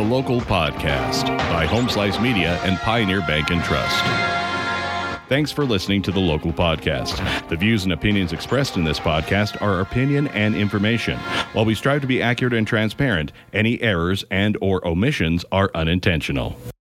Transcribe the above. The Local Podcast by Homeslice Media and Pioneer Bank and Trust. Thanks for listening to The Local Podcast. The views and opinions expressed in this podcast are opinion and information. While we strive to be accurate and transparent, any errors and/or omissions are unintentional.